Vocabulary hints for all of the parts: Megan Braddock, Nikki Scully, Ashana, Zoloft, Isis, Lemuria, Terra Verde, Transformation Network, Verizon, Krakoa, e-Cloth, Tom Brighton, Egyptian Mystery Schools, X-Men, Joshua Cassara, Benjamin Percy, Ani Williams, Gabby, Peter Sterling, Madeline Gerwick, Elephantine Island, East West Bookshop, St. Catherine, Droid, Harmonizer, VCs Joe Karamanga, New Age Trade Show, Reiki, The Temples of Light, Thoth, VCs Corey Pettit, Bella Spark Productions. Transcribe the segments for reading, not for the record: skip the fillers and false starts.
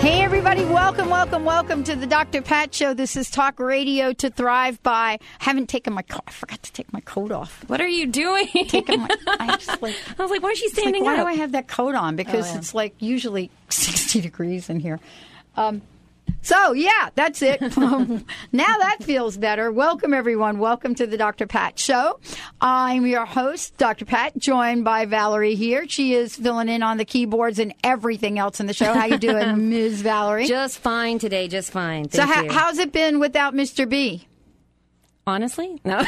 Hey, everybody. Welcome, welcome, welcome to the Dr. Pat Show. This is Talk Radio to Thrive By. I haven't taken my coat. I forgot to take my coat off. What are you doing? I was like, why is she standing up? Why do I have that coat on? Because it's like usually 60 degrees in here. So, that's it. Now that feels better. Welcome, everyone. Welcome to the Dr. Pat Show. I'm your host, Dr. Pat, joined by Valerie here. She is filling in on the keyboards and everything else in the show. How you doing, Ms. Valerie? Just fine today, just fine. Thank you. How's it been without Mr. B? Honestly, no.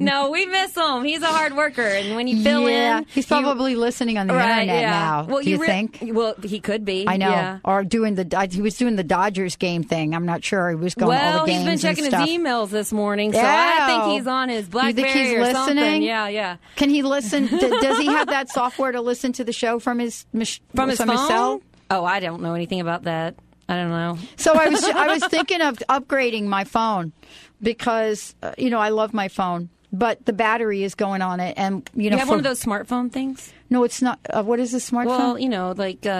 No, we miss him. He's a hard worker. And when you fill in... He's probably listening on the internet now. Well, do you think? Well, he could be. I know. Yeah. Or he was doing the Dodgers game thing. I'm not sure. He was going all the games. Well, he's been checking his emails this morning, so I think he's on his BlackBerry or something. Yeah. Can he listen? Does he have that software to listen to the show from his cell? Oh, I don't know anything about that. I don't know. So I was thinking of upgrading my phone because, I love my phone, but the battery is going on it. And, you have one of those smartphone things? No, it's not. What is a smartphone? Well,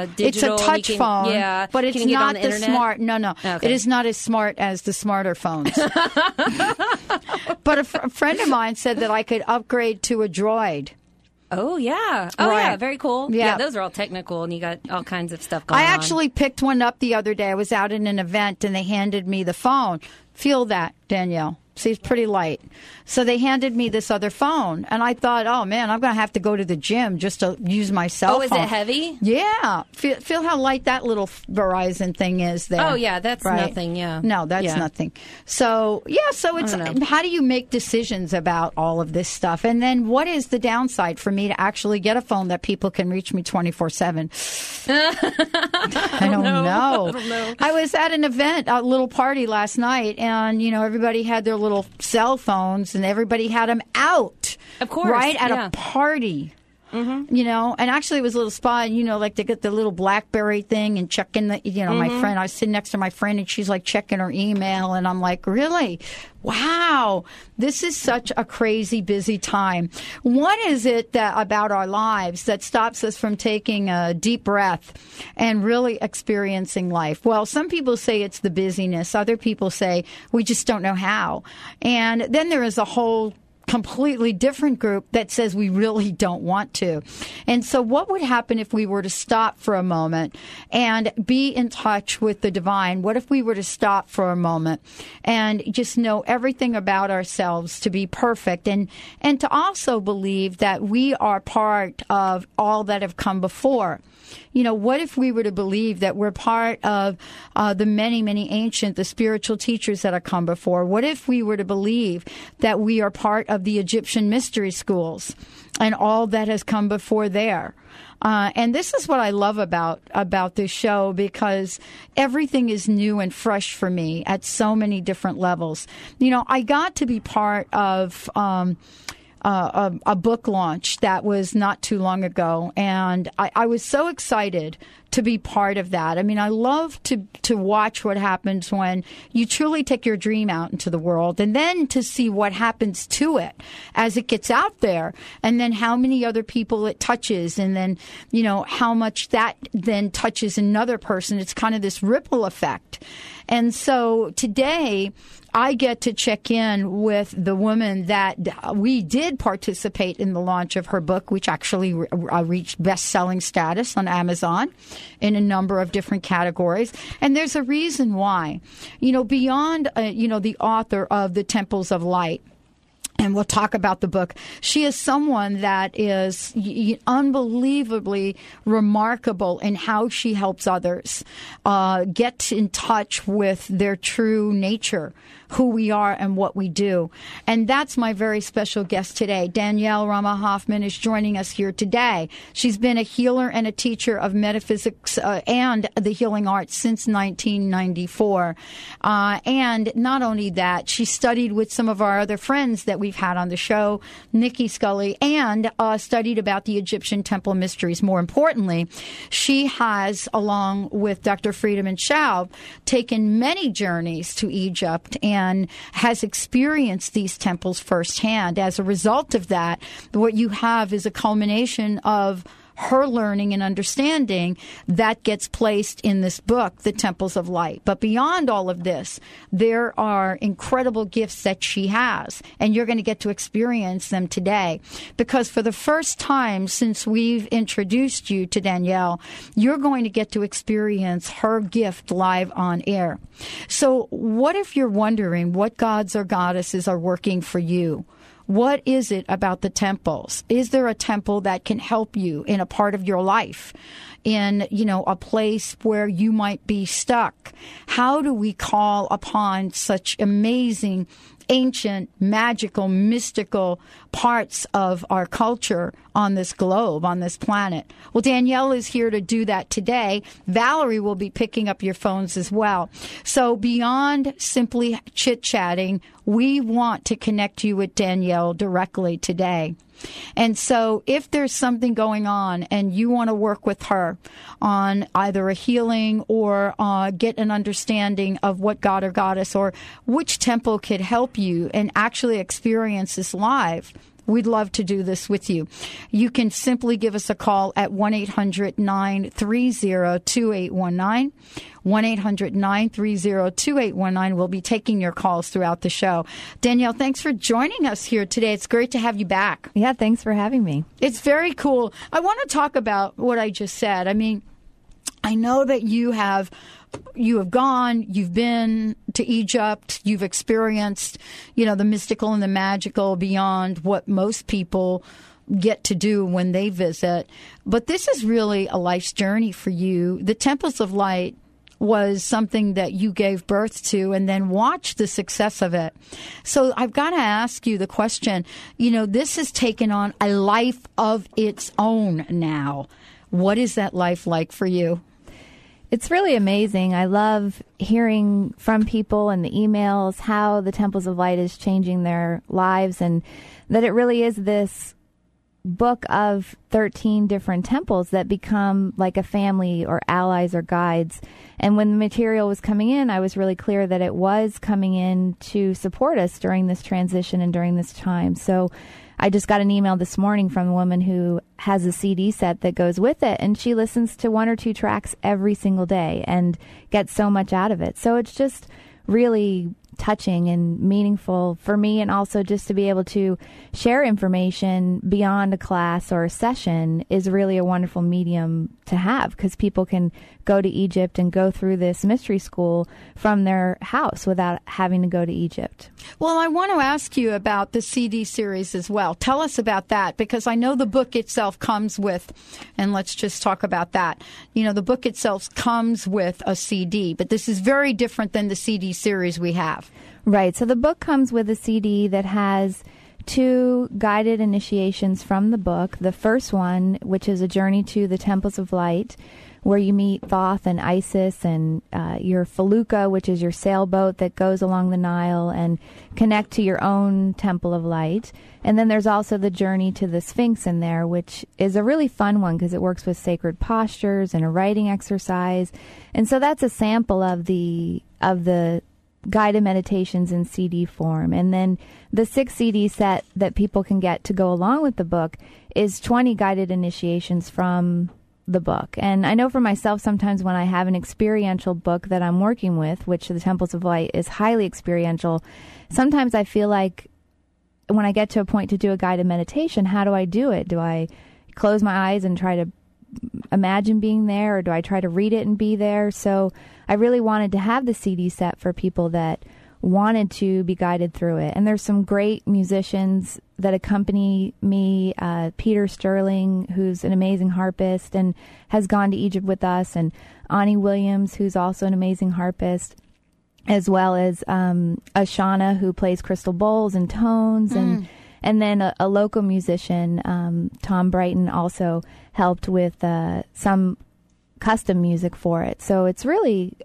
digital. It's a touch phone. Yeah. But it's not the smart. No. Okay. It is not as smart as the smarter phones. But a friend of mine said that I could upgrade to a Droid. Oh, yeah. Oh, right. Yeah. Very cool. Yeah. Those are all technical, and you got all kinds of stuff going on. I actually picked one up the other day. I was out in an event, and they handed me the phone. Feel that, Danielle. See, it's pretty light. So they handed me this other phone, and I thought, oh, man, I'm going to have to go to the gym just to use my cell phone. Oh, is it heavy? Yeah. Feel how light that little Verizon thing is there. Oh, yeah. That's nothing, yeah. No, that's nothing. So, it's how do you make decisions about all of this stuff? And then what is the downside for me to actually get a phone that people can reach me 24/7? I don't know. I was at an event, a little party last night, and, everybody had their little cell phones, and everybody had them out, of course, right at a party. Mm-hmm. And actually it was a little spot, like to get the little BlackBerry thing and check in the, mm-hmm. My friend, I was sitting next to my friend and she's like checking her email, and I'm like, really? Wow. This is such a crazy busy time. What is it about our lives that stops us from taking a deep breath and really experiencing life? Well, some people say it's the busyness. Other people say we just don't know how. And then there is a whole completely different group that says we really don't want to. And so what would happen if we were to stop for a moment and be in touch with the divine? What if we were to stop for a moment and just know everything about ourselves to be perfect, and to also believe that we are part of all that have come before? What if we were to believe that we're part of the many, many ancient, the spiritual teachers that have come before? What if we were to believe that we are part of the Egyptian mystery schools and all that has come before there? And this is what I love about this show, because everything is new and fresh for me at so many different levels. I got to be part of... a book launch that was not too long ago, and I was so excited to be part of that. I mean, I love to watch what happens when you truly take your dream out into the world, and then to see what happens to it as it gets out there, and then how many other people it touches, and then, how much that then touches another person. It's kind of this ripple effect. And so today, I get to check in with the woman that we did participate in the launch of her book, which actually reached best-selling status on Amazon in a number of different categories. And there's a reason why, beyond, the author of The Temples of Light. and we'll talk about the book. She is someone that is unbelievably remarkable in how she helps others get in touch with their true nature, who we are and what we do. And that's my very special guest today. Danielle Rama Hoffman is joining us here today. She's been a healer and a teacher of metaphysics and the healing arts since 1994. And not only that, she studied with some of our other friends that we've had on the show, Nikki Scully, and studied about the Egyptian temple mysteries. More importantly, she has, along with Dr. Friedemann Schaub, taken many journeys to Egypt and has experienced these temples firsthand. As a result of that, what you have is a culmination of her learning and understanding that gets placed in this book, The Temples of Light. But beyond all of this, there are incredible gifts that she has, and you're going to get to experience them today. Because for the first time since we've introduced you to Danielle, you're going to get to experience her gift live on air. So what if you're wondering what gods or goddesses are working for you? What is it about the temples? Is there a temple that can help you in a part of your life, in, you know, a place where you might be stuck? How do we call upon such amazing, ancient, magical, mystical parts of our culture on this globe, on this planet? Well, Danielle is here to do that today. Valerie will be picking up your phones as well. So beyond simply chit-chatting, we want to connect you with Danielle directly today. And so if there's something going on and you want to work with her on either a healing or get an understanding of what god or goddess or which temple could help you and actually experience this live, we'd love to do this with you. You can simply give us a call at 1-800-930-2819. 1-800-930-2819. We'll be taking your calls throughout the show. Danielle, thanks for joining us here today. It's great to have you back. Yeah, thanks for having me. It's very cool. I want to talk about what I just said. I mean, I know that you have gone, you've been to Egypt, you've experienced, you know, the mystical and the magical beyond what most people get to do when they visit. But this is really a life's journey for you. The Temples of Light was something that you gave birth to and then watched the success of it. So I've got to ask you the question, you know, this has taken on a life of its own now. What is that life like for you? It's really amazing. I love hearing from people and the emails how the Temples of Light is changing their lives, and that it really is this book of 13 different temples that become like a family or allies or guides. And when the material was coming in, I was really clear that it was coming in to support us during this transition and during this time. So I just got an email this morning from a woman who has a CD set that goes with it, and she listens to 1 or 2 tracks every single day and gets so much out of it. So it's just really touching and meaningful for me, and also just to be able to share information beyond a class or a session is really a wonderful medium to have, because people can go to Egypt and go through this mystery school from their house without having to go to Egypt. Well, I want to ask you about the CD series as well. Tell us about that, because I know the book itself comes with, and let's just talk about that. You know, the book itself comes with a CD, but this is very different than the CD series we have. Right. So the book comes with a CD that has 2 guided initiations from the book. The first one, which is a journey to the Temples of Light, where you meet Thoth and Isis and your felucca, which is your sailboat that goes along the Nile and connect to your own Temple of Light. And then there's also the journey to the Sphinx in there, which is a really fun one because it works with sacred postures and a writing exercise. And so that's a sample of the guided meditations in CD form. And then the 6 CD set that people can get to go along with the book is 20 guided initiations from the book. And I know for myself, sometimes when I have an experiential book that I'm working with, which the Temples of Light is highly experiential, sometimes I feel like when I get to a point to do a guided meditation, how do I do it? Do I close my eyes and try to imagine being there, or do I try to read it and be there? So I really wanted to have the CD set for people that wanted to be guided through it. And there's some great musicians that accompany me, Peter Sterling, who's an amazing harpist and has gone to Egypt with us, and Ani Williams, who's also an amazing harpist, as well as Ashana, who plays crystal bowls and tones, and then a local musician, Tom Brighton, also helped with some custom music for it. So it's really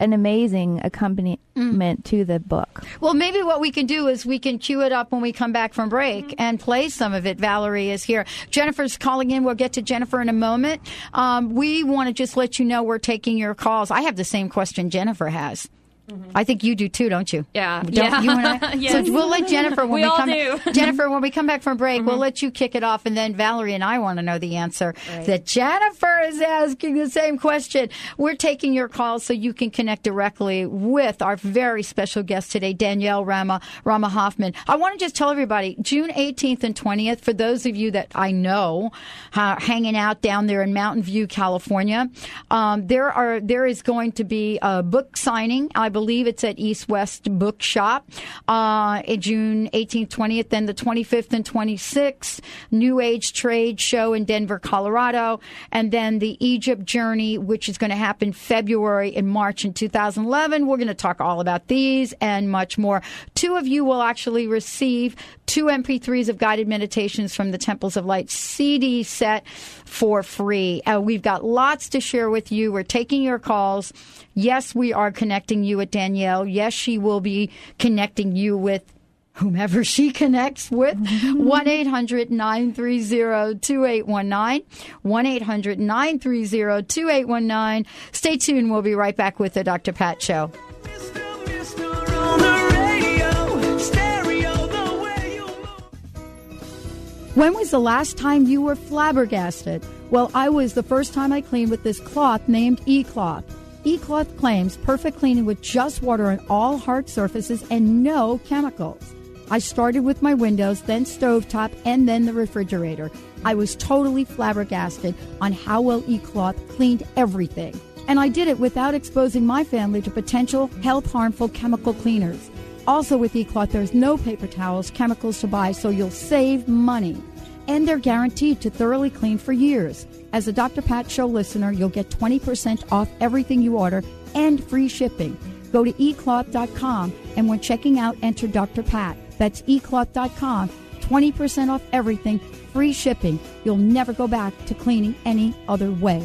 an amazing accompaniment to the book. Well, maybe what we can do is we can cue it up when we come back from break and play some of it. Valerie is here. Jennifer's calling in. We'll get to Jennifer in a moment. We want to just let you know we're taking your calls. I have the same question Jennifer has. I think you do too, don't you? Yeah. You and I? Yes. So we'll let Jennifer when we come back. Jennifer, when we come back from break, we'll let you kick it off, and then Valerie and I want to know the answer that Jennifer is asking the same question. We're taking your calls so you can connect directly with our very special guest today, Danielle Rama Hoffman. I want to just tell everybody, June 18th and 20th, for those of you that I know hanging out down there in Mountain View, California, there is going to be a book signing. I believe it's at East West Bookshop, June 18th, 20th, then the 25th and 26th, New Age Trade Show in Denver, Colorado, and then the Egypt Journey, which is going to happen February and March in 2011. We're going to talk all about these and much more. Two of you will actually receive two MP3s of guided meditations from the Temples of Light CD set for free. We've got lots to share with you. We're taking your calls. Yes, we are connecting you with Danielle. Yes, she will be connecting you with whomever she connects with. 1-800-930-2819. 1-800-930-2819. Stay tuned. We'll be right back with the Dr. Pat Show. When was the last time you were flabbergasted? Well, I was the first time I cleaned with this cloth named e-Cloth. E-Cloth claims perfect cleaning with just water on all hard surfaces and no chemicals. I started with my windows, then stovetop, and then the refrigerator. I was totally flabbergasted on how well e-Cloth cleaned everything. And I did it without exposing my family to potential health-harmful chemical cleaners. Also with e-Cloth, there's no paper towels, chemicals to buy, so you'll save money. And they're guaranteed to thoroughly clean for years. As a Dr. Pat Show listener, you'll get 20% off everything you order and free shipping. Go to ecloth.com, and when checking out, enter Dr. Pat. That's ecloth.com, 20% off everything, free shipping. You'll never go back to cleaning any other way.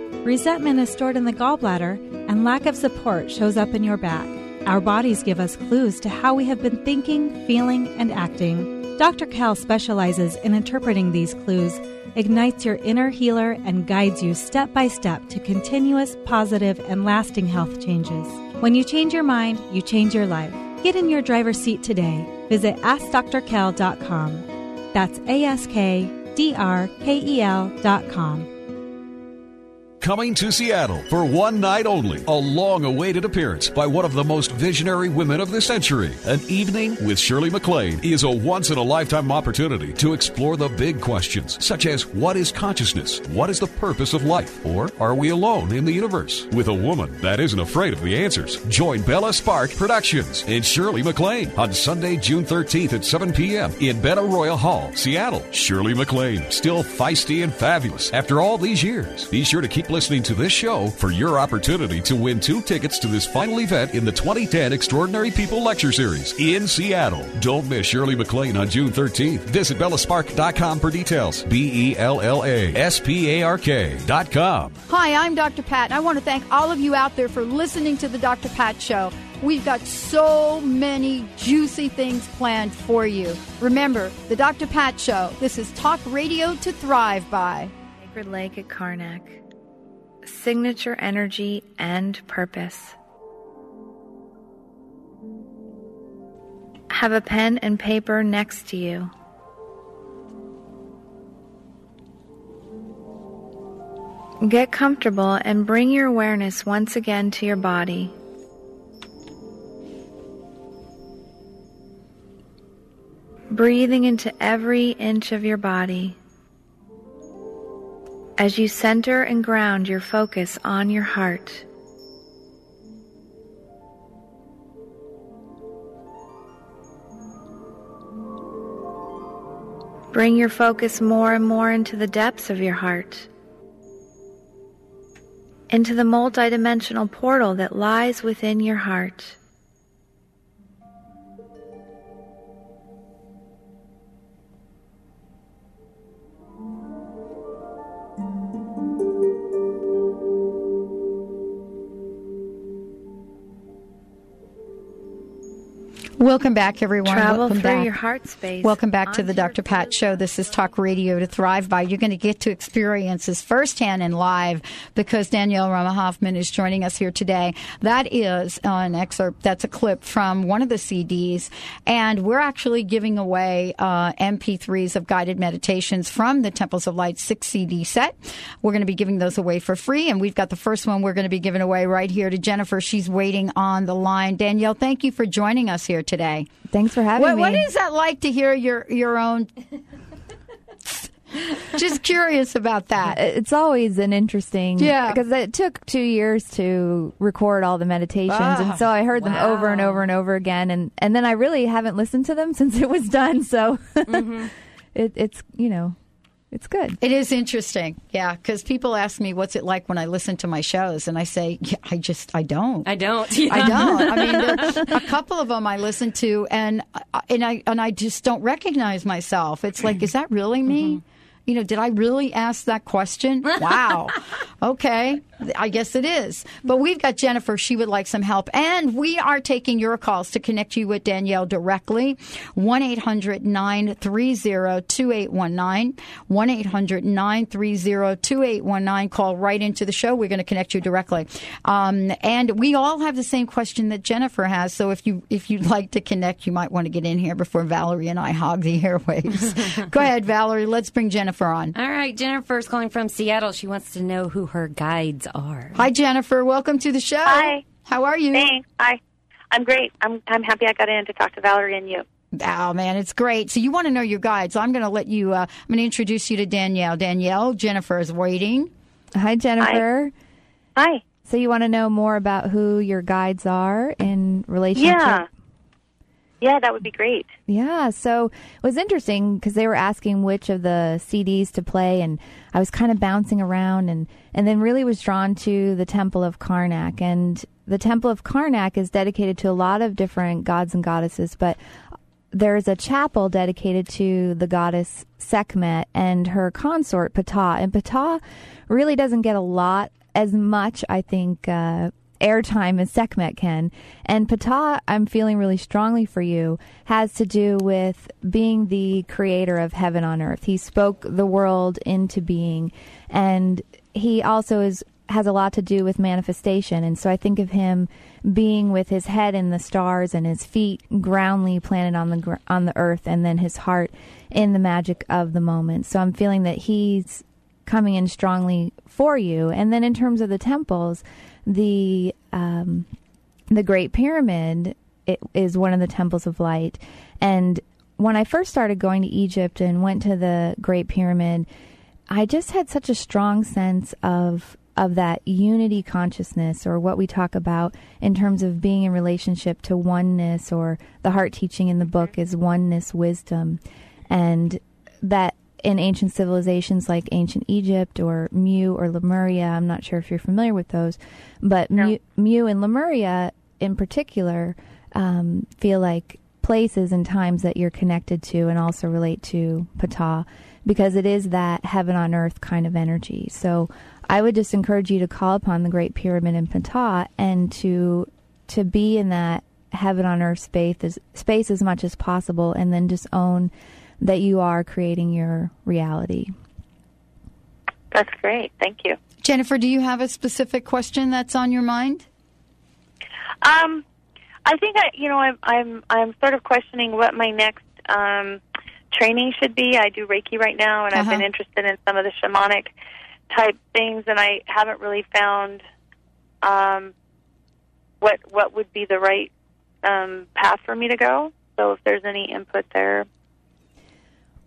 Resentment is stored in the gallbladder, and lack of support shows up in your back. Our bodies give us clues to how we have been thinking, feeling, and acting. Dr. Cal specializes in interpreting these clues, ignites your inner healer, and guides you step by step to continuous, positive, and lasting health changes. When you change your mind, you change your life. Get in your driver's seat today. Visit AskDrKel.com. That's AskDrKel.com. Coming to Seattle for one night only, a long-awaited appearance by one of the most visionary women of the century. An Evening with Shirley MacLaine is a once-in-a-lifetime opportunity to explore the big questions, such as what is consciousness, what is the purpose of life, or are we alone in the universe? With a woman that isn't afraid of the answers, join Bella Spark Productions and Shirley MacLaine on Sunday, June 13th at 7 p.m. in Benaroya Hall, Seattle. Shirley MacLaine, still feisty and fabulous after all these years. Be sure to keep listening to this show for your opportunity to win 2 tickets to this final event in the 2010 Extraordinary People Lecture Series in Seattle. Don't miss Shirley MacLaine on June 13th. Visit bellaspark.com for details. BellaSpark.com. Hi, I'm Dr. Pat, and I want to thank all of you out there for listening to the Dr. Pat Show. We've got so many juicy things planned for you. Remember, the Dr. Pat Show. This is talk radio to thrive by. Sacred Lake at Karnak. signature energy and purpose. Have a pen and paper next to you. Get comfortable and bring your awareness once again to your body. Breathing into every inch of your body as you center and ground your focus on your heart. Bring your focus more and more into the depths of your heart, into the multidimensional portal that lies within your heart. Welcome back, everyone. Welcome back to the Dr. Pat Show. This is Talk Radio to Thrive By. You're going to get to experience this firsthand and live because Danielle Rama Hoffman is joining us here today. That is an excerpt. That's a clip from one of the CDs. And we're actually giving away MP3s of guided meditations from the Temples of Light 6 CD set. We're going to be giving those away for free. And we've got the first one we're going to be giving away right here to Jennifer. She's waiting on the line. Danielle, thank you for joining us here today. Thanks for having me. What is that like to hear your own? Just curious about that. It's always an interesting, because it took 2 years to record all the meditations, and so I heard them over and over and over again, and then I really haven't listened to them since it was done. So it's it's good. It is interesting, yeah, because people ask me, what's it like when I listen to my shows? And I say, I don't. Yeah. I don't. I mean, a couple of them I listen to, and I just don't recognize myself. It's like, is that really me? Mm-hmm. You know, did I really ask that question? Wow. Okay. I guess it is. But we've got Jennifer. She would like some help. And we are taking your calls to connect you with Danielle directly. 1-800-930-2819. 1-800-930-2819. Call right into the show. We're going to connect you directly. And we all have the same question that Jennifer has. So if you'd like to connect, you might want to get in here before Valerie and I hog the airwaves. Go ahead, Valerie. Let's bring Jennifer on. All right. Jennifer's calling from Seattle. She wants to know who her guides are. Hi, Jennifer. Welcome to the show. Hi. How are you? Thanks. Hi. I'm great. I'm happy I got in to talk to Valerie and you. Oh, man, it's great. So you want to know your guides. I'm going to let you, I'm going to introduce you to Danielle. Danielle, Jennifer is waiting. Hi, Jennifer. Hi. So you want to know more about who your guides are in relationship? Yeah, that would be great. Yeah, so it was interesting because they were asking which of the CDs to play, and I was kind of bouncing around and then really was drawn to the Temple of Karnak. And the Temple of Karnak is dedicated to a lot of different gods and goddesses, but there's a chapel dedicated to the goddess Sekhmet and her consort Ptah. And Ptah really doesn't get as much, I think, airtime as Sekhmet can. And Ptah, I'm feeling really strongly for you, has to do with being the creator of heaven on earth. He spoke the world into being, and he also has a lot to do with manifestation. And so I think of him being with his head in the stars and his feet groundly planted on the earth, and then his heart in the magic of the moment. So I'm feeling that he's coming in strongly for you. And then in terms of the temples, the Great Pyramid, it is one of the Temples of Light. And when I first started going to Egypt and went to the Great Pyramid, I just had such a strong sense of that unity consciousness, or what we talk about in terms of being in relationship to oneness, or the heart teaching in the book is oneness wisdom. And that in ancient civilizations like ancient Egypt or Mu or Lemuria, I'm not sure if you're familiar with those, but no. Mu and Lemuria in particular feel like places and times that you're connected to, and also relate to Ptah, because it is that heaven on earth kind of energy. So I would just encourage you to call upon the Great Pyramid and Ptah, and to be in that heaven on earth space as much as possible, and then just own that you are creating your reality. That's great. Thank you. Jennifer, do you have a specific question that's on your mind? I think I'm sort of questioning what my next training should be. I do Reiki right now, and I've been interested in some of the shamanic type things, and I haven't really found what would be the right path for me to go. So if there's any input there.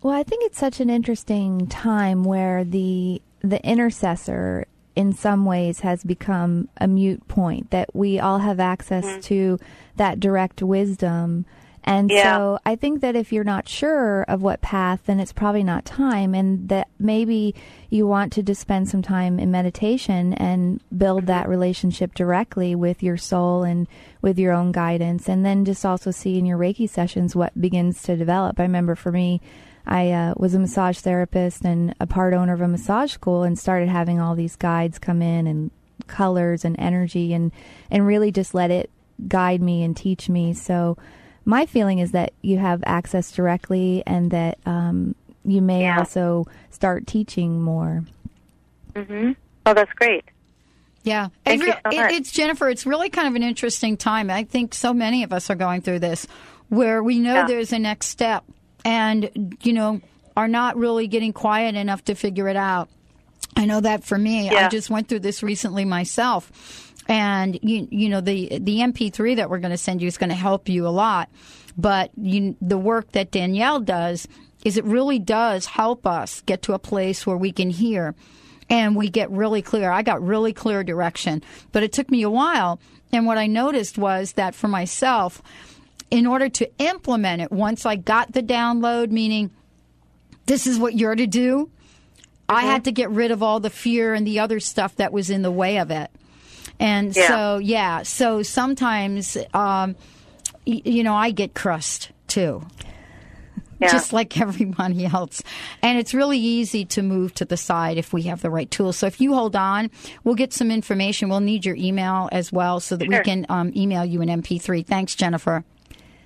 Well, I think it's such an interesting time where the intercessor in some ways has become a moot point, that we all have access to that direct wisdom. And so I think that if you're not sure of what path, then it's probably not time, and that maybe you want to just spend some time in meditation and build that relationship directly with your soul and with your own guidance, and then just also see in your Reiki sessions what begins to develop. I remember for me, I was a massage therapist and a part owner of a massage school, and started having all these guides come in, and colors and energy, and really just let it guide me and teach me. So my feeling is that you have access directly, and that you may also start teaching more. Mm-hmm. Oh, that's great. Yeah. Thank you so much. It's Jennifer. It's really kind of an interesting time. I think so many of us are going through this, where we know there's a next step, and, you know, are not really getting quiet enough to figure it out. I know that for me, I just went through this recently myself. And, you know, the MP3 that we're going to send you is going to help you a lot. But the work that Danielle does is, it really does help us get to a place where we can hear and we get really clear. I got really clear direction, but it took me a while. And what I noticed was that for myself, in order to implement it, once I got the download, meaning this is what you're to do, I had to get rid of all the fear and the other stuff that was in the way of it. And so sometimes, I get crushed too, just like everybody else. And it's really easy to move to the side if we have the right tools. So if you hold on, we'll get some information. We'll need your email as well, so that we can email you an MP3. Thanks, Jennifer.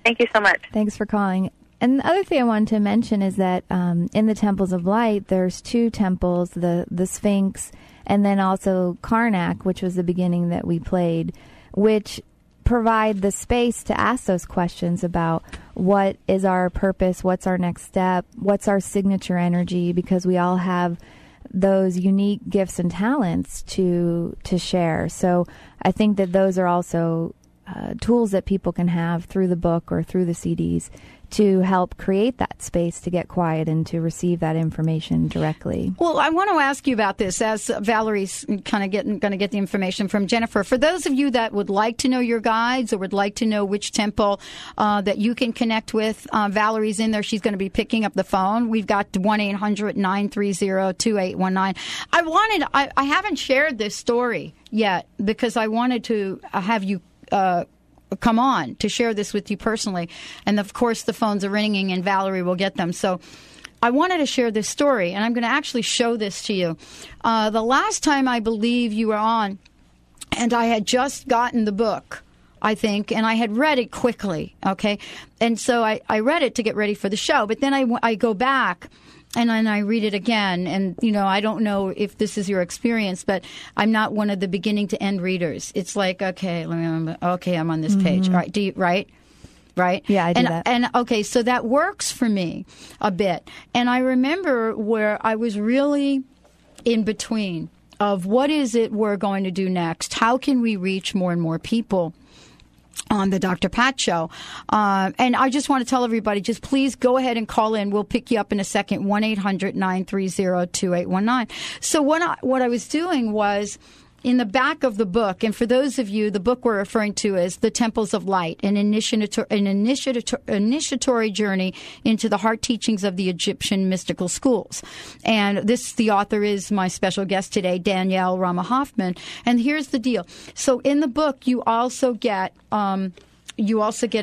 Thank you so much. Thanks for calling. And the other thing I wanted to mention is that in the Temples of Light, there's two temples, the Sphinx and then also Karnak, which was the beginning that we played, which provide the space to ask those questions about what is our purpose, what's our next step, what's our signature energy, because we all have those unique gifts and talents to share. So I think that those are also tools that people can have through the book or through the CDs to help create that space to get quiet and to receive that information directly. Well, I want to ask you about this as Valerie's kind of going to get the information from Jennifer. For those of you that would like to know your guides or would like to know which temple that you can connect with, Valerie's in there. She's going to be picking up the phone. We've got 1-800-930-2819. I haven't shared this story yet because I wanted to have you come on to share this with you personally. And of course the phones are ringing and Valerie will get them. So I wanted to share this story, and I'm going to actually show this to you. The last time I believe you were on, and I had just gotten the book, I think, and I had read it quickly. Okay. And so I read it to get ready for the show, but then I go back and then I read it again. And, you know, I don't know if this is your experience, but I'm not one of the beginning to end readers. It's like, okay, I'm on this page. All right. Right? Yeah, I do that. And okay, so that works for me a bit. And I remember where I was really in between of what is it we're going to do next? How can we reach more and more people on the Dr. Pat Show? And I just want to tell everybody, just please go ahead and call in. We'll pick you up in a second, 1-800-930-2819. So what I was doing was, in the back of the book, and for those of you, the book we're referring to is The Temples of Light, an initiatory journey into the heart teachings of the Egyptian mystical schools. And the author is my special guest today, Danielle Rama Hoffman. And here's the deal. So in the book, you also get a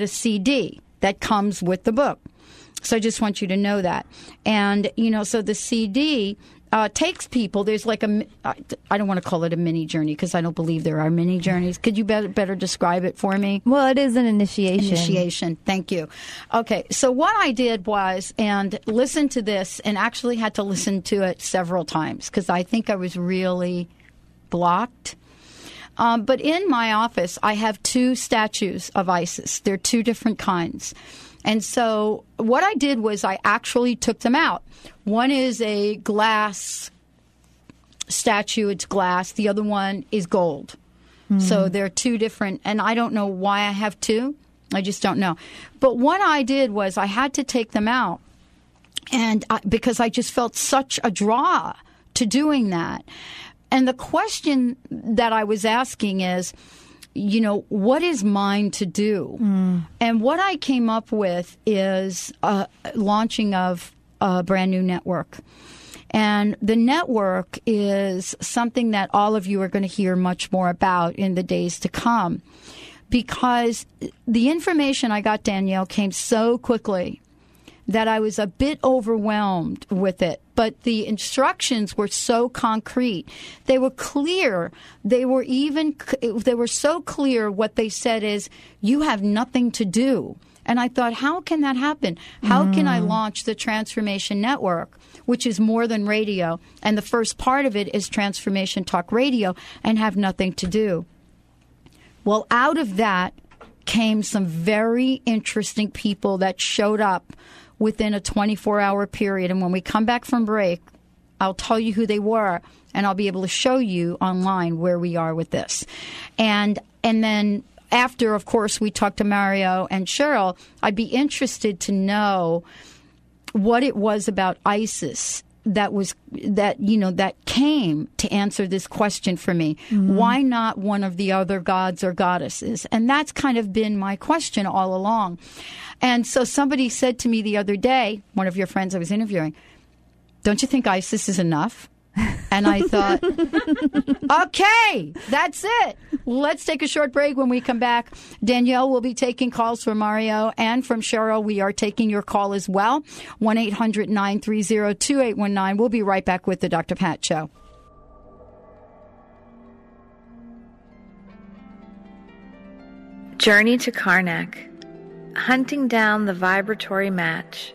CD that comes with the book. So I just want you to know that. And, you know, so the CD takes people. There's like I don't want to call it a mini journey because I don't believe there are mini journeys. Could you better describe it for me? Well, it is an initiation. Thank you. Okay. So what I did was, and listened to this, and actually had to listen to it several times because I think I was really blocked. But in my office, I have two statues of Isis. They're two different kinds. And so what I did was I actually took them out. One is a glass statue. It's glass. The other one is gold. Mm. So they're two different. And I don't know why I have two. I just don't know. But what I did was I had to take them out, and because I just felt such a draw to doing that. And the question that I was asking is, you know, what is mine to do? Mm. And what I came up with is a launching of a brand new network. And the network is something that all of you are going to hear much more about in the days to come, because the information I got, Danielle, came so quickly that I was a bit overwhelmed with it. But the instructions were so concrete. They were clear. They were so clear. What they said is, you have nothing to do. And I thought, how can that happen? How can I launch the Transformation Network, which is more than radio? And the first part of it is Transformation Talk Radio, and have nothing to do. Well, out of that came some very interesting people that showed up within a 24-hour period. And when we come back from break, I'll tell you who they were, and I'll be able to show you online where we are with this. And then after, of course, we talked to Mario and Cheryl, I'd be interested to know what it was about Isis that came to answer this question for me. Mm-hmm. Why not one of the other gods or goddesses? And that's kind of been my question all along. And so somebody said to me the other day, one of your friends I was interviewing, don't you think Isis is enough? And I thought, okay, that's it. Let's take a short break. When we come back, Danielle will be taking calls from Mario and from Cheryl. We are taking your call as well. 1-800-930-2819. We'll be right back with the Dr. Pat Show. Journey to Karnak, hunting down the vibratory match.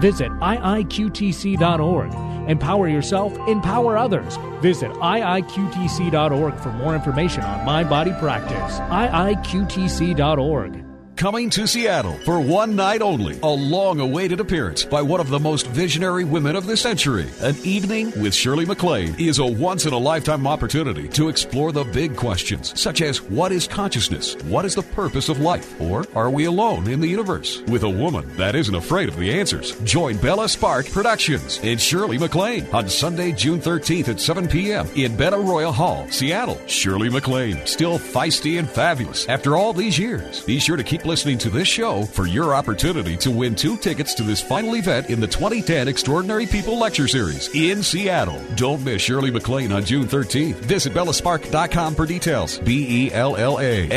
Visit iiqtc.org. Empower yourself, empower others. Visit iiqtc.org for more information on mind body practice. iiqtc.org. Coming to Seattle for one night only, a long-awaited appearance by one of the most visionary women of the century. An Evening with Shirley MacLaine is a once-in-a-lifetime opportunity to explore the big questions, such as what is consciousness, what is the purpose of life, or are we alone in the universe? With a woman that isn't afraid of the answers, join Bella Spark Productions and Shirley MacLaine on Sunday, June 13th at 7 p.m. in Benaroya Hall, Seattle. Shirley MacLaine, still feisty and fabulous after all these years. Be sure to keep listening to this show for your opportunity to win 2 tickets to this final event in the 2010 Extraordinary People Lecture Series in Seattle. Don't miss Shirley MacLaine on June 13th. Visit bellaspark.com for details. bellaspark.com.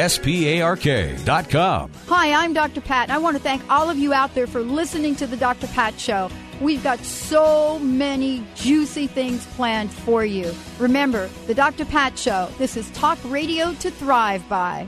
Hi, I'm Dr. Pat, and I want to thank all of you out there for listening to the Dr. Pat Show. We've got so many juicy things planned for you. Remember, the Dr. Pat Show. This is talk radio to thrive by.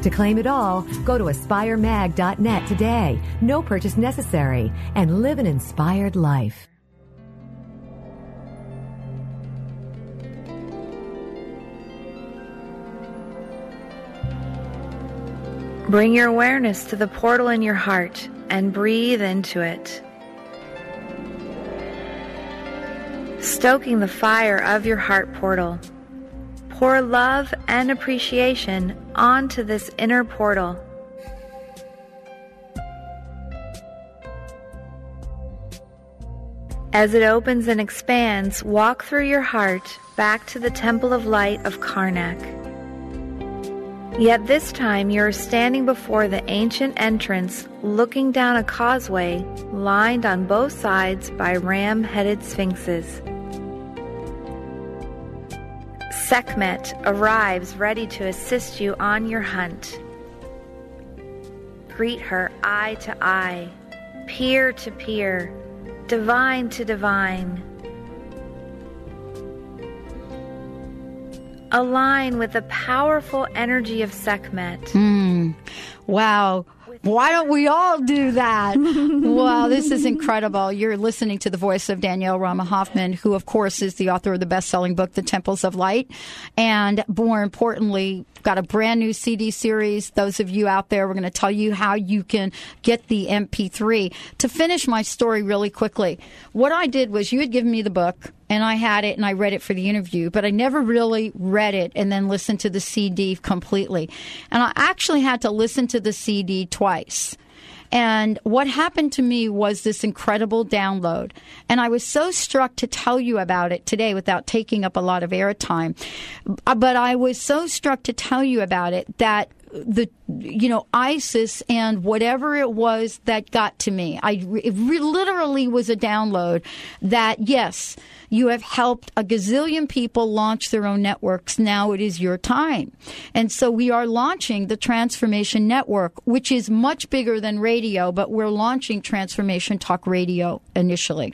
To claim it all, go to aspiremag.net today. No purchase necessary, and live an inspired life. Bring your awareness to the portal in your heart and breathe into it, stoking the fire of your heart portal. Pour love and appreciation onto this inner portal. As it opens and expands, walk through your heart back to the Temple of Light of Karnak. Yet this time you are standing before the ancient entrance, looking down a causeway lined on both sides by ram-headed sphinxes. Sekhmet arrives ready to assist you on your hunt. Greet her eye to eye, peer to peer, divine to divine. Align with the powerful energy of Sekhmet. Wow. Why don't we all do that? Wow, this is incredible. You're listening to the voice of Danielle Rama Hoffman, who, of course, is the author of the best-selling book, The Temples of Light. And more importantly, got a brand new CD series. Those of you out there, we're going to tell you how you can get the MP3. To finish my story really quickly, what I did was you had given me the book, and I had it, and I read it for the interview, but I never really read it and then listened to the CD completely. And I actually had to listen to the CD twice. And what happened to me was this incredible download. And I was so struck to tell you about it today without taking up a lot of airtime. But I was so struck to tell you about it that Isis and whatever it was that got to me. It literally was a download that, yes, you have helped a gazillion people launch their own networks. Now it is your time. And so we are launching the Transformation Network, which is much bigger than radio, but we're launching Transformation Talk Radio initially.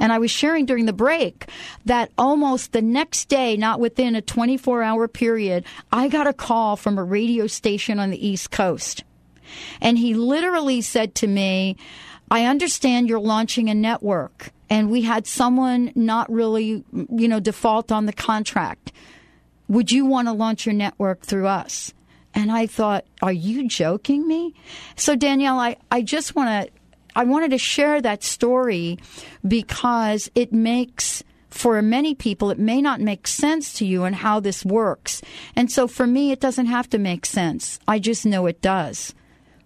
And I was sharing during the break that almost the next day, not within a 24-hour period, I got a call from a radio station on the East Coast. And he literally said to me, I understand you're launching a network. And we had someone not really, default on the contract. Would you want to launch your network through us? And I thought, are you joking me? So, Danielle, I wanted to share that story because it makes, for many people, it may not make sense to you and how this works. And so for me, it doesn't have to make sense. I just know it does.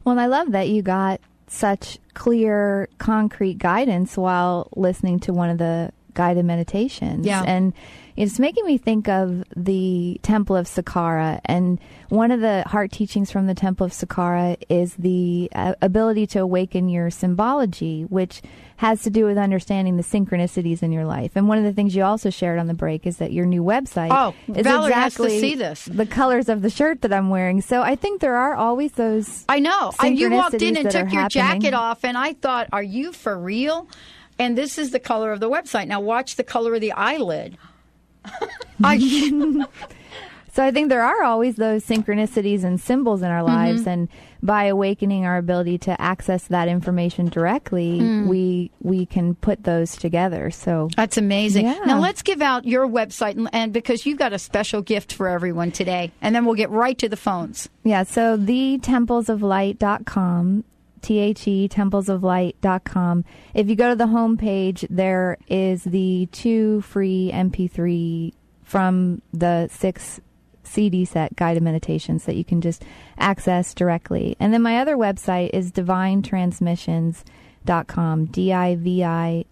Well, and I love that you got such clear, concrete guidance while listening to one of the guided meditations. Yeah. And it's making me think of the Temple of Saqqara. And one of the heart teachings from the Temple of Saqqara is the ability to awaken your symbology, which has to do with understanding the synchronicities in your life. And one of the things you also shared on the break is that your new website is Valerie exactly has to see this. The colors of the shirt that I'm wearing. So I think there are always those I know. And you walked in and took your jacket off, and I thought, are you for real? And this is the color of the website. Now watch the color of the eyelid. So I think there are always those synchronicities and symbols in our lives, and by awakening our ability to access that information directly, we can put those together. So that's amazing. Yeah. Now let's give out your website, and because you've got a special gift for everyone today, and then we'll get right to the phones. Yeah, so thetemplesoflight.com. THE templesoflight.com. If you go to the homepage, there is the 2 free MP3 from the 6 CD set guided meditations that you can just access directly. And then my other website is divinetransmissions.com,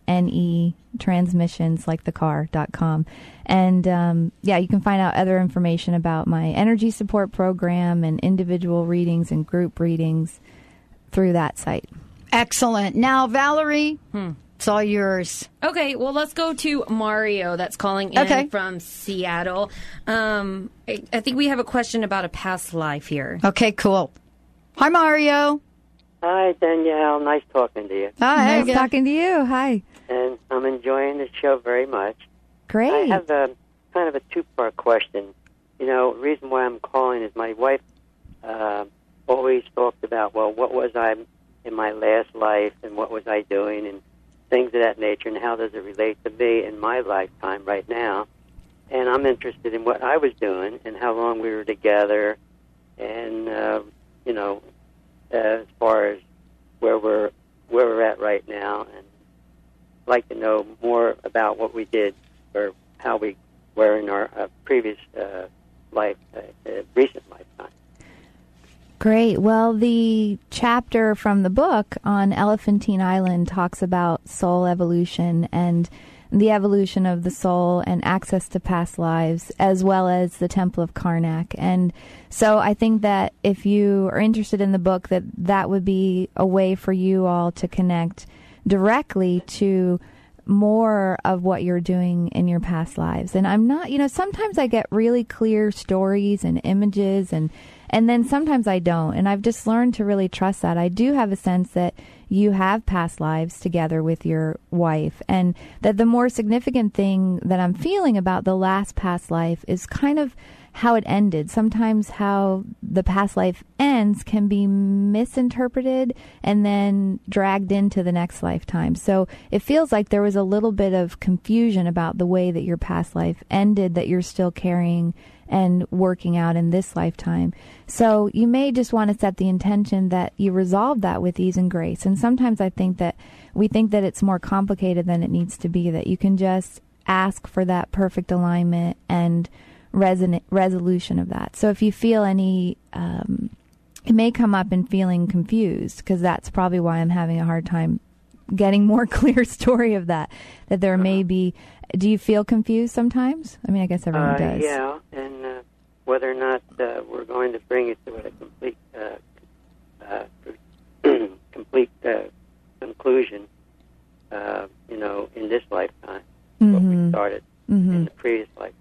divine transmissions like the car.com. And you can find out other information about my energy support program and individual readings and group readings through that site. Excellent. Now, Valerie, It's all yours. Okay, well, let's go to Mario that's calling in from Seattle. I think we have a question about a past life here. Okay, cool. Hi, Mario. Hi, Danielle. Nice talking to you. Hi. Nice talking to you. Hi. And I'm enjoying the show very much. Great. I have a kind of a two-part question. You know, the reason why I'm calling is my wife always talked about, well, what was I in my last life and what was I doing and things of that nature, and how does it relate to me in my lifetime right now? And I'm interested in what I was doing and how long we were together, and you know, as far as where we're at right now, and I'd like to know more about what we did or how we were in our previous life, recent lifetime. Great. Well, the chapter from the book on Elephantine Island talks about soul evolution and the evolution of the soul and access to past lives, as well as the Temple of Karnak. And so I think that if you are interested in the book, that would be a way for you all to connect directly to more of what you're doing in your past lives. And I'm not, you know, sometimes I get really clear stories and images, and then sometimes I don't. And I've just learned to really trust that. I do have a sense that you have past lives together with your wife, and that the more significant thing that I'm feeling about the last past life is kind of how it ended. Sometimes how the past life ends can be misinterpreted and then dragged into the next lifetime. So it feels like there was a little bit of confusion about the way that your past life ended that you're still carrying and working out in this lifetime. So you may just want to set the intention that you resolve that with ease and grace. And sometimes I think that we think that it's more complicated than it needs to be, that you can just ask for that perfect alignment and resolution of that. So if you feel any, it may come up in feeling confused, because that's probably why I'm having a hard time getting more clear story of that there may be. Do you feel confused sometimes? I mean, I guess everyone does. Yeah, and whether or not we're going to bring it to a complete conclusion, you know, in this lifetime, what we started in the previous lifetime.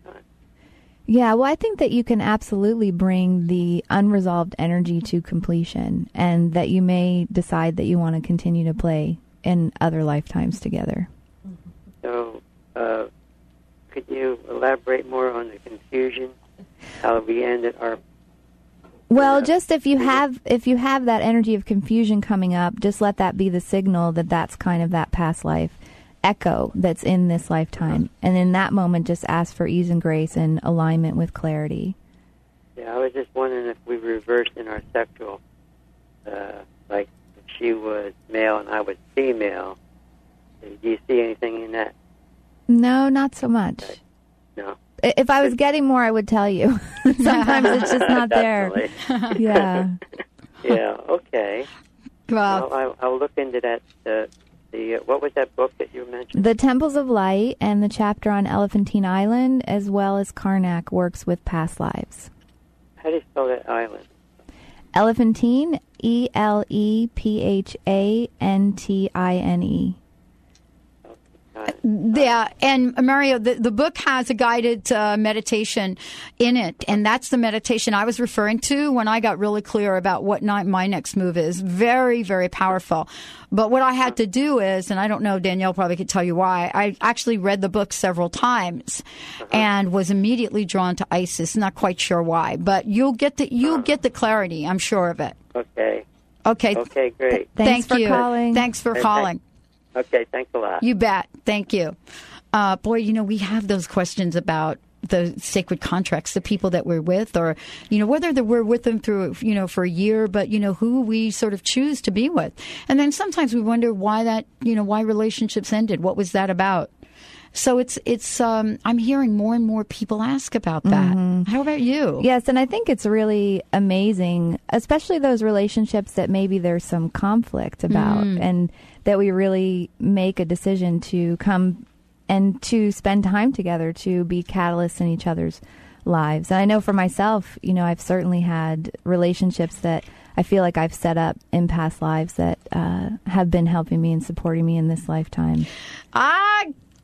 Yeah, well, I think that you can absolutely bring the unresolved energy to completion, and that you may decide that you want to continue to play in other lifetimes together. So, could you elaborate more on the confusion, how we ended our... Well, just if you have that energy of confusion coming up, just let that be the signal that that's kind of that past life echo that's in this lifetime. And in that moment, just ask for ease and grace and alignment with clarity. Yeah, I was just wondering if we reversed in our sexual, like if she was male and I was female. Do you see anything in that? No, not so much. Okay. No. If I was getting more, I would tell you. Sometimes it's just not there. Yeah. Yeah, okay. Well, I'll look into that. What was that book that you mentioned? The Temples of Light, and the chapter on Elephantine Island, as well as Karnak, works with past lives. How do you spell that island? Elephantine, Elephantine. Yeah, and Mario, the book has a guided meditation in it, and that's the meditation I was referring to when I got really clear about what my next move is. Very, very powerful. But what I had to do is, and I don't know, Danielle probably could tell you why, I actually read the book several times and was immediately drawn to Isis. Not quite sure why, but you'll get the clarity, I'm sure of it. Okay. Okay. Okay, great. Thanks for calling. Thanks for calling. Okay, thanks a lot. You bet. Thank you. Boy, you know, we have those questions about the sacred contracts, the people that we're with, or, you know, whether we're with them through, you know, for a year, but, you know, who we sort of choose to be with. And then sometimes we wonder why that, you know, why relationships ended. What was that about? So it's I'm hearing more and more people ask about that. Mm-hmm. How about you? Yes, and I think it's really amazing, especially those relationships that maybe there's some conflict about, and that we really make a decision to come and to spend time together, to be catalysts in each other's lives. And I know for myself, you know, I've certainly had relationships that I feel like I've set up in past lives that have been helping me and supporting me in this lifetime.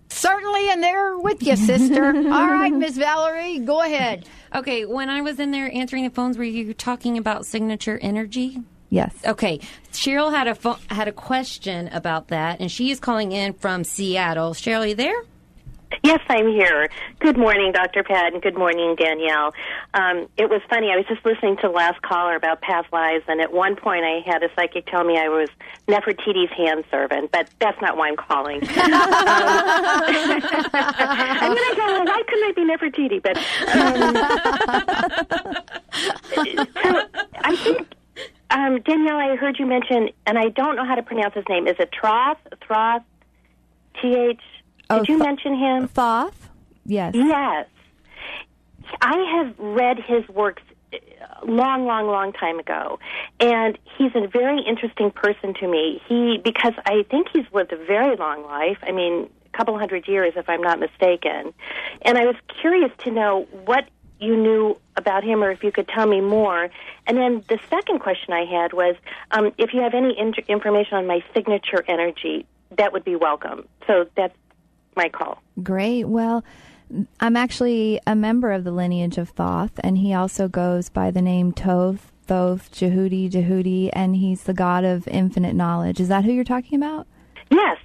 Certainly in there with you, sister. All right, Miss Valerie, go ahead. Okay, when I was in there answering the phones, were you talking about signature energy? Yes. Okay. Cheryl had a question about that, and she is calling in from Seattle. Cheryl, are you there? Yes, I'm here. Good morning, Dr. Pat, and good morning, Danielle. It was funny. I was just listening to the last caller about past lives, and at one point I had a psychic tell me I was Nefertiti's hand servant, but that's not why I'm calling. I'm going to go, why couldn't I be Nefertiti? But so I think... Danielle, I heard you mention, and I don't know how to pronounce his name. Is it Thoth? T-H? Did you mention him? Thoth? Yes. Yes. I have read his works long time ago, and he's a very interesting person to me. Because I think he's lived a very long life. I mean, a couple hundred years, if I'm not mistaken. And I was curious to know what you knew about him, or if you could tell me more. And then the second question I had was, if you have any information on my signature energy, that would be welcome. So that's my call. Great. Well, I'm actually a member of the lineage of Thoth, and he also goes by the name Thoth, Jehudi, and he's the god of infinite knowledge. Is that who you're talking about? Yes.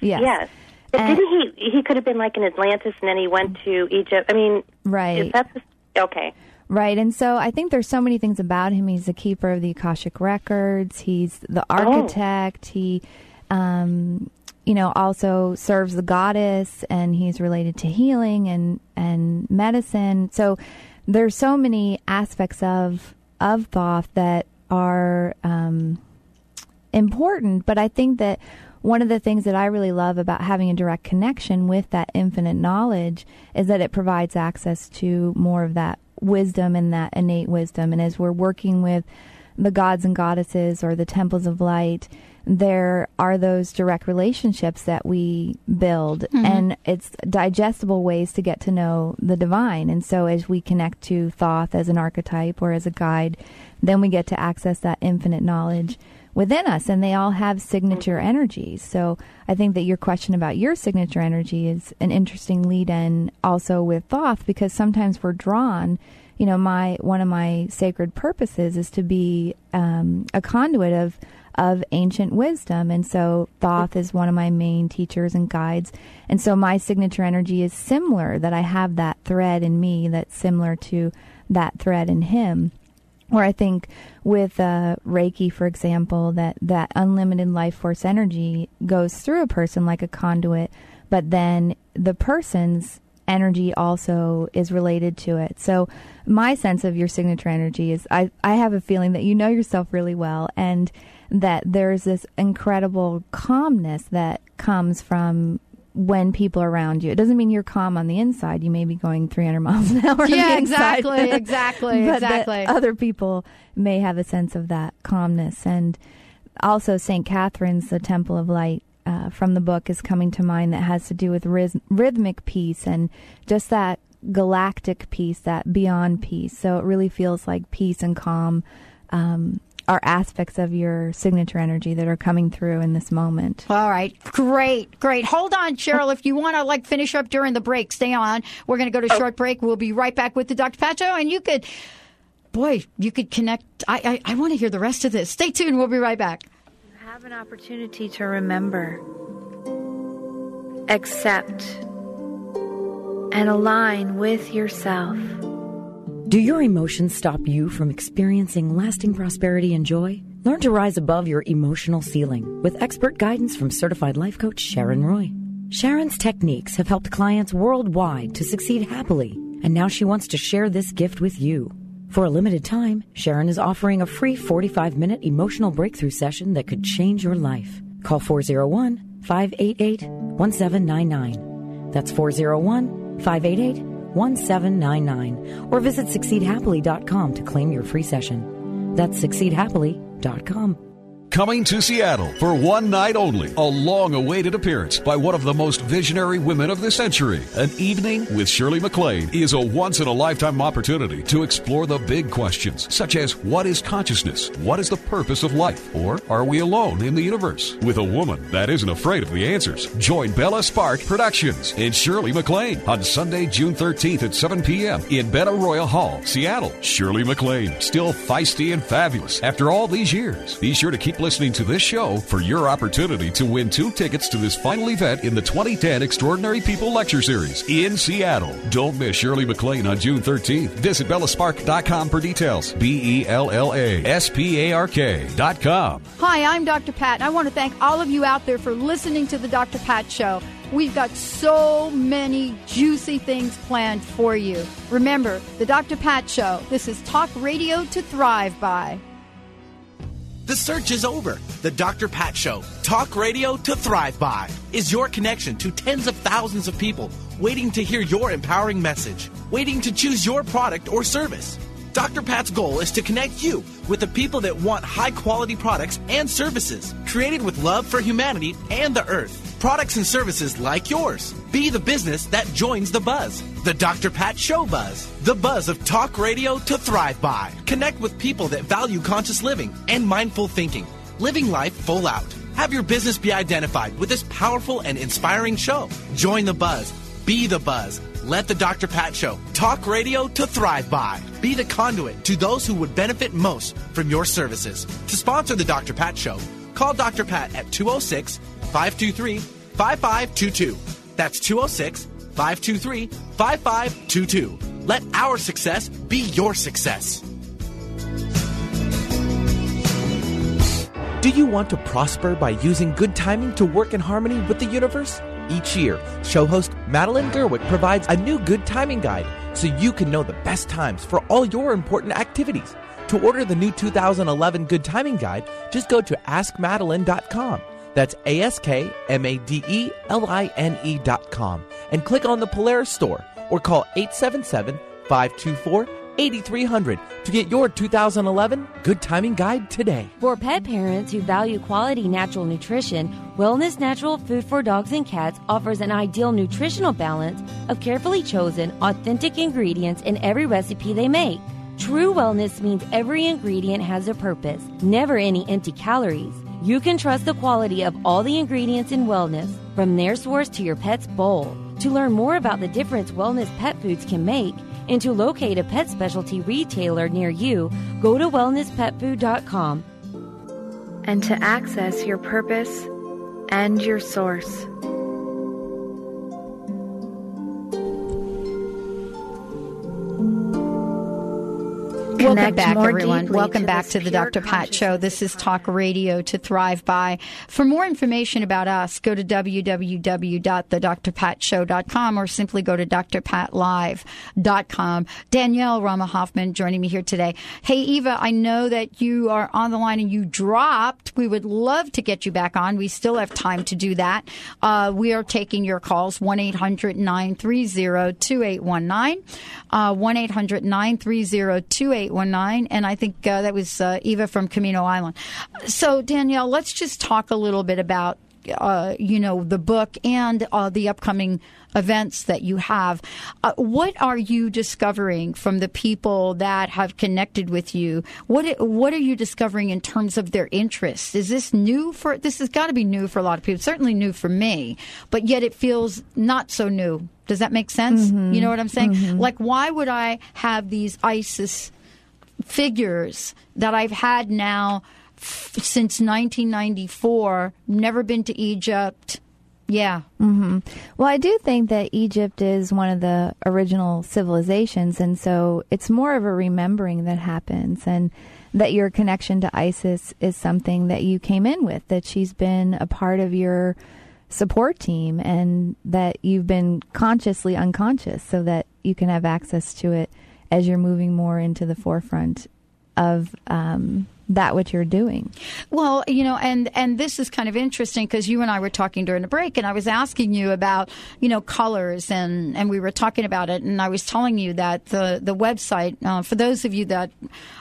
But didn't he could have been like in Atlantis, and then he went to Egypt. I mean, right. Is that okay. Right, and so I think there's so many things about him. He's the keeper of the Akashic Records. He's the architect. Oh. He, also serves the goddess, and he's related to healing and medicine. So there's so many aspects of Thoth that are important, but I think that one of the things that I really love about having a direct connection with that infinite knowledge is that it provides access to more of that wisdom and that innate wisdom. And as we're working with the gods and goddesses or the temples of light, there are those direct relationships that we build, mm-hmm. and it's digestible ways to get to know the divine. And so as we connect to Thoth as an archetype or as a guide, then we get to access that infinite knowledge within us, and they all have signature energies. So I think that your question about your signature energy is an interesting lead-in also with Thoth, because sometimes we're drawn, one of my sacred purposes is to be a conduit of ancient wisdom, and so Thoth is one of my main teachers and guides, and so my signature energy is similar, that I have that thread in me that's similar to that thread in him. Or I think with Reiki, for example, that unlimited life force energy goes through a person like a conduit, but then the person's energy also is related to it. So my sense of your signature energy is I have a feeling that you know yourself really well, and that there's this incredible calmness that comes from when people are around you. It doesn't mean you're calm on the inside. You may be going 300 miles an hour. Yeah, on the inside. exactly. But exactly. Other people may have a sense of that calmness. And also St. Catherine's, the Temple of Light, from the book is coming to mind, that has to do with rhythmic peace and just that galactic peace, that beyond peace. So it really feels like peace and calm are aspects of your signature energy that are coming through in this moment. All right. Great. Hold on, Cheryl. If you want to finish up during the break, stay on. We're going to go to a short break. We'll be right back with the Dr. Pat Show, and you could connect. I want to hear the rest of this. Stay tuned. We'll be right back. You have an opportunity to remember, accept, and align with yourself. Do your emotions stop you from experiencing lasting prosperity and joy? Learn to rise above your emotional ceiling with expert guidance from certified life coach Sharon Roy. Sharon's techniques have helped clients worldwide to succeed happily, and now she wants to share this gift with you. For a limited time, Sharon is offering a free 45-minute emotional breakthrough session that could change your life. Call 401-588-1799. That's 401-588-1799. 1799, or visit succeedhappily.com to claim your free session. That's succeedhappily.com. coming to Seattle for one night only. A long-awaited appearance by one of the most visionary women of the century. An Evening with Shirley MacLaine is a once-in-a-lifetime opportunity to explore the big questions, such as what is consciousness, what is the purpose of life, or are we alone in the universe? With a woman that isn't afraid of the answers. Join Bella Spark Productions and Shirley MacLaine on Sunday, June 13th at 7 p.m. in Benaroya Hall, Seattle. Shirley MacLaine, still feisty and fabulous after all these years. Be sure to keep listening to this show for your opportunity to win 2 tickets to this final event in the 2010 Extraordinary People Lecture Series in Seattle. Don't miss Shirley MacLaine on June 13th. Visit bellaspark.com for details. BellaSpark.com. Hi, I'm Dr. Pat, and I want to thank all of you out there for listening to the Dr. Pat Show. We've got so many juicy things planned for you. Remember, the Dr. Pat Show. This is talk radio to thrive by. The search is over. The Dr. Pat Show, talk radio to thrive by, is your connection to tens of thousands of people waiting to hear your empowering message, waiting to choose your product or service. Dr. Pat's goal is to connect you with the people that want high-quality products and services created with love for humanity and the earth. Products and services like yours. Be the business that joins the buzz. The Dr. Pat Show buzz. The buzz of talk radio to thrive by. Connect with people that value conscious living and mindful thinking. Living life full out. Have your business be identified with this powerful and inspiring show. Join the buzz. Be the buzz. Let the Dr. Pat Show, talk radio to thrive by, be the conduit to those who would benefit most from your services. To sponsor the Dr. Pat Show, call Dr. Pat at 206 523-5522. That's 206-523-5522. Let our success be your success. Do you want to prosper by using good timing to work in harmony with the universe? Each year, show host Madeline Gerwick provides a new good timing guide so you can know the best times for all your important activities. To order the new 2011 Good Timing Guide, just go to askmadeline.com. That's AskMadeline.com and click on the Polaris store or call 877-524-8300 to get your 2011 Good Timing Guide today. For pet parents who value quality natural nutrition, Wellness Natural Food for Dogs and Cats offers an ideal nutritional balance of carefully chosen, authentic ingredients in every recipe they make. True wellness means every ingredient has a purpose, never any empty calories. You can trust the quality of all the ingredients in wellness, from their source to your pet's bowl. To learn more about the difference wellness pet foods can make and to locate a pet specialty retailer near you, go to wellnesspetfood.com. And to access your purpose and your source. Welcome back, everyone. Welcome back to the Dr. Pat Show. This is Talk Radio to Thrive By. For more information about us, go to www.thedrpatshow.com or simply go to drpatlive.com. Danielle Rama Hoffman joining me here today. Hey, Eva, I know that you are on the line and you dropped. We would love to get you back on. We still have time to do that. We are taking your calls, 1-800-930-2819, 1-800-930-2819. And I think that was Eva from Camino Island. So, Danielle, let's just talk a little bit about, the book and the upcoming events that you have. What are you discovering from the people that have connected with you? What are you discovering in terms of their interests? Is this new for, this has got to be new for a lot of people, it's certainly new for me, but yet it feels not so new. Does that make sense? Mm-hmm. You know what I'm saying? Mm-hmm. Like, why would I have these Isis figures that I've had now since 1994, never been to Egypt? Yeah. Mm-hmm. Well, I do think that Egypt is one of the original civilizations, and so it's more of a remembering that happens, and that your connection to Isis is something that you came in with, that she's been a part of your support team, and that you've been consciously unconscious so that you can have access to it as you're moving more into the forefront of that what you're doing. Well, you know, and this is kind of interesting because you and I were talking during the break, and I was asking you about, you know, colors, and we were talking about it, and I was telling you that the website, for those of you that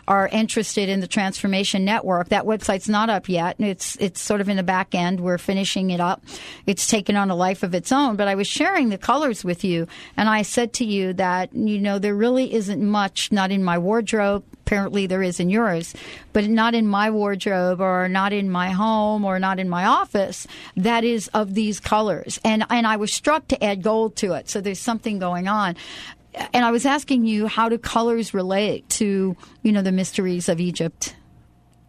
are interested in the Transformation Network, that website's not up yet. It's sort of in the back end. We're finishing it up. It's taken on a life of its own, but I was sharing the colors with you, and I said to you that, you know, there really isn't much, not in my wardrobe, apparently there is in yours, but not in my wardrobe or not in my home or not in my office that is of these colors. And I was struck to add gold to it. So there's something going on. And I was asking you, how do colors relate to, you know, the mysteries of Egypt?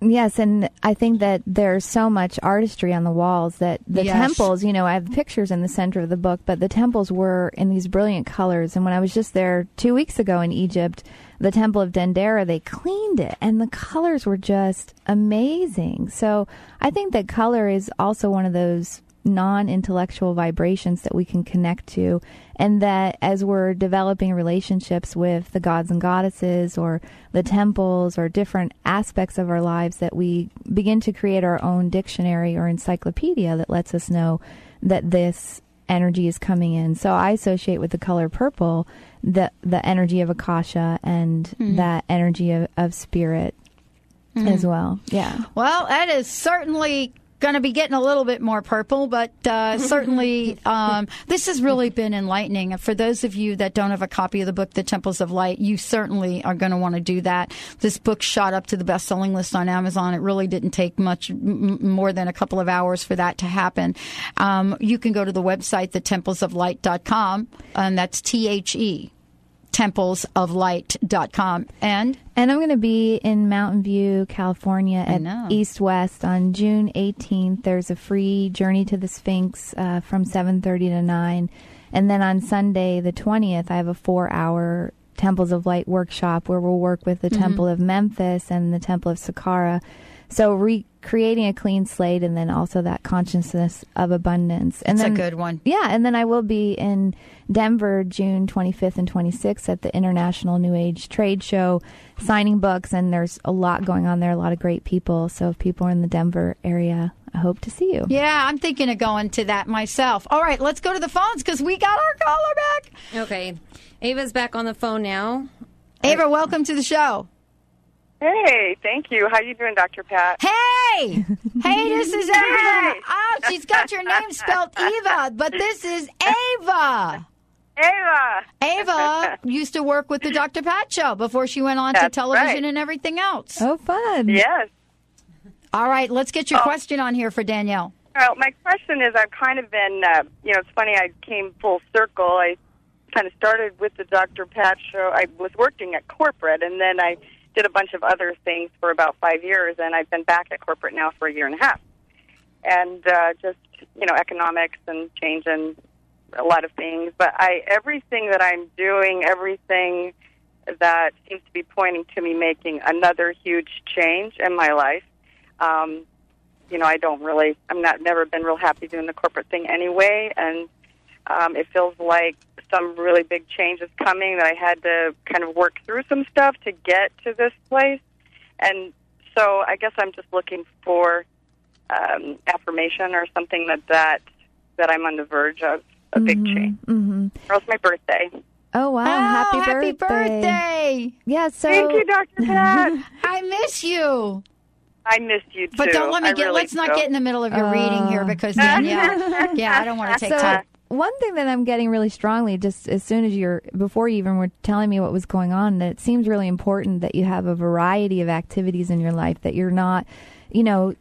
Yes, and I think that there's so much artistry on the walls that the temples, you know, I have pictures in the center of the book, but the temples were in these brilliant colors. And when I was just there 2 weeks ago in Egypt, the Temple of Dendera, they cleaned it, and the colors were just amazing. So I think that color is also one of those non-intellectual vibrations that we can connect to, and that as we're developing relationships with the gods and goddesses or the temples or different aspects of our lives, that we begin to create our own dictionary or encyclopedia that lets us know that this energy is coming in. So I associate with the color purple the energy of Akasha and that energy of spirit as well. Yeah. Well, that is certainly going to be getting a little bit more purple, but certainly this has really been enlightening. For those of you that don't have a copy of the book, The Temples of Light, you certainly are going to want to do that. This book shot up to the best-selling list on Amazon. It really didn't take much more than a couple of hours for that to happen. You can go to the website, thetemplesoflight.com, and that's T-H-E. templesoflight.com. And I'm going to be in Mountain View, California at East West on June 18th. There's a free Journey to the Sphinx from 7:30 to 9. And then on Sunday the 20th, I have a 4-hour Temples of Light workshop where we'll work with the Temple of Memphis and the Temple of Saqqara. So creating a clean slate, and then also that consciousness of abundance. And that's a good one. Yeah, and then I will be in Denver June 25th and 26th at the International New Age Trade Show, signing books, and there's a lot going on there, a lot of great people. So if people are in the Denver area, I hope to see you. Yeah, I'm thinking of going to that myself. All right, let's go to the phones because we got our caller back. Okay, Ava's back on the phone now. Ava, welcome to the show. Hey, thank you. How you doing, Dr. Pat? Hey, this is Ava. Hey. Oh, she's got your name spelled Eva, but this is Ava. Ava used to work with the Dr. Pat Show before she went on to television and everything else. Oh, fun. Yes. All right, let's get your question on here for Danielle. Well, my question is, I've kind of been, you know, it's funny, I came full circle. I kind of started with the Dr. Pat Show. I was working at corporate, and then I did a bunch of other things for about 5 years, and I've been back at corporate now for 1.5 years. And just, you know, economics and change and a lot of things. But everything that I'm doing, everything that seems to be pointing to me making another huge change in my life. You know, I've never been real happy doing the corporate thing anyway, and it feels like some really big change is coming, that I had to kind of work through some stuff to get to this place. And so I guess I'm just looking for affirmation or something that I'm on the verge of a big change. Mm-hmm. Or else my birthday. Oh, wow. Oh, happy birthday. Yeah, so thank you, Dr. Pat. I miss you. I missed you too. But don't let me let's not get in the middle of your reading here because Danielle, I don't want to take time. One thing that I'm getting really strongly, just as soon as before you even were telling me what was going on, that it seems really important that you have a variety of activities in your life, that you're not, you know,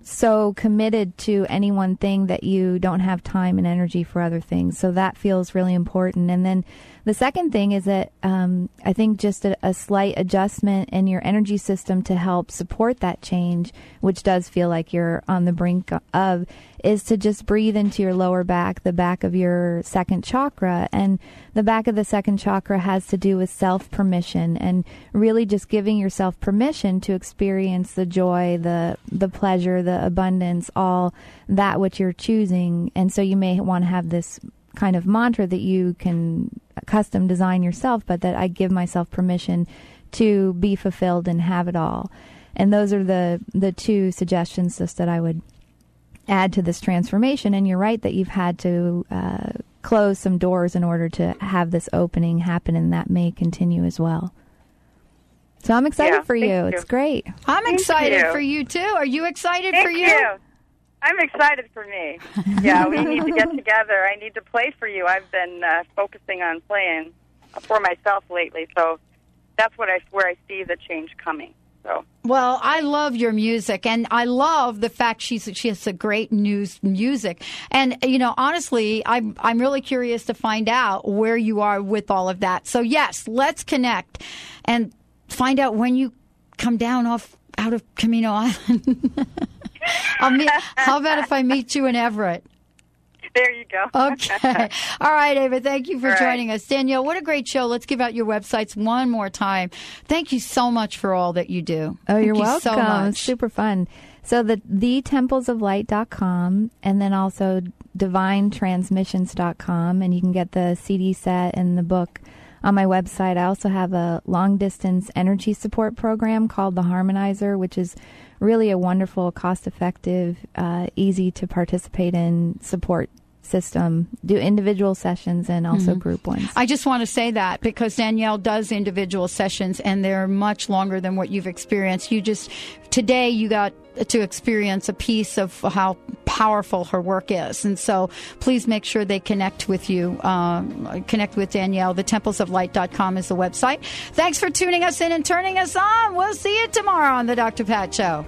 so committed to any one thing that you don't have time and energy for other things. So that feels really important. And then the second thing is that I think just a slight adjustment in your energy system to help support that change, which does feel like you're on the brink of, is to just breathe into your lower back, the back of your second chakra. And the back of the second chakra has to do with self-permission and really just giving yourself permission to experience the joy, the pleasure, the abundance, all that which you're choosing. And so you may want to have this kind of mantra that you can custom design yourself, but that I give myself permission to be fulfilled and have it all. And those are the two suggestions just that I would add to this transformation. And you're right that you've had to close some doors in order to have this opening happen, and that may continue as well. So I'm excited for you. It's great. I'm excited for you, too. Are you excited for you? I'm excited for me. Yeah, we need to get together. I need to play for you. I've been focusing on playing for myself lately, so that's what where I see the change coming. So. Well, I love your music, and I love the fact she has a great music. And, you know, honestly, I'm really curious to find out where you are with all of that. So, yes, let's connect and find out when you come down out of Camino Island. How about if I meet you in Everett? There you go. Okay. All right, Ava, thank you for joining us. Danielle, what a great show. Let's give out your websites one more time. Thank you so much for all that you do. Oh, you're welcome. So much. Super fun. So thetemplesoflight.com, and then also divinetransmissions.com, and you can get the CD set and the book on my website. I also have a long-distance energy support program called The Harmonizer, which is really a wonderful, cost-effective, easy to participate in support system. Do individual sessions and also group ones. I just want to say that because Danielle does individual sessions, and they're much longer than what you've experienced. Today you got to experience a piece of how powerful her work is. And so please make sure they connect with you. Connect with Danielle. Thetemplesoflight.com is the website. Thanks for tuning us in and turning us on. We'll see you tomorrow on the Dr. Pat Show.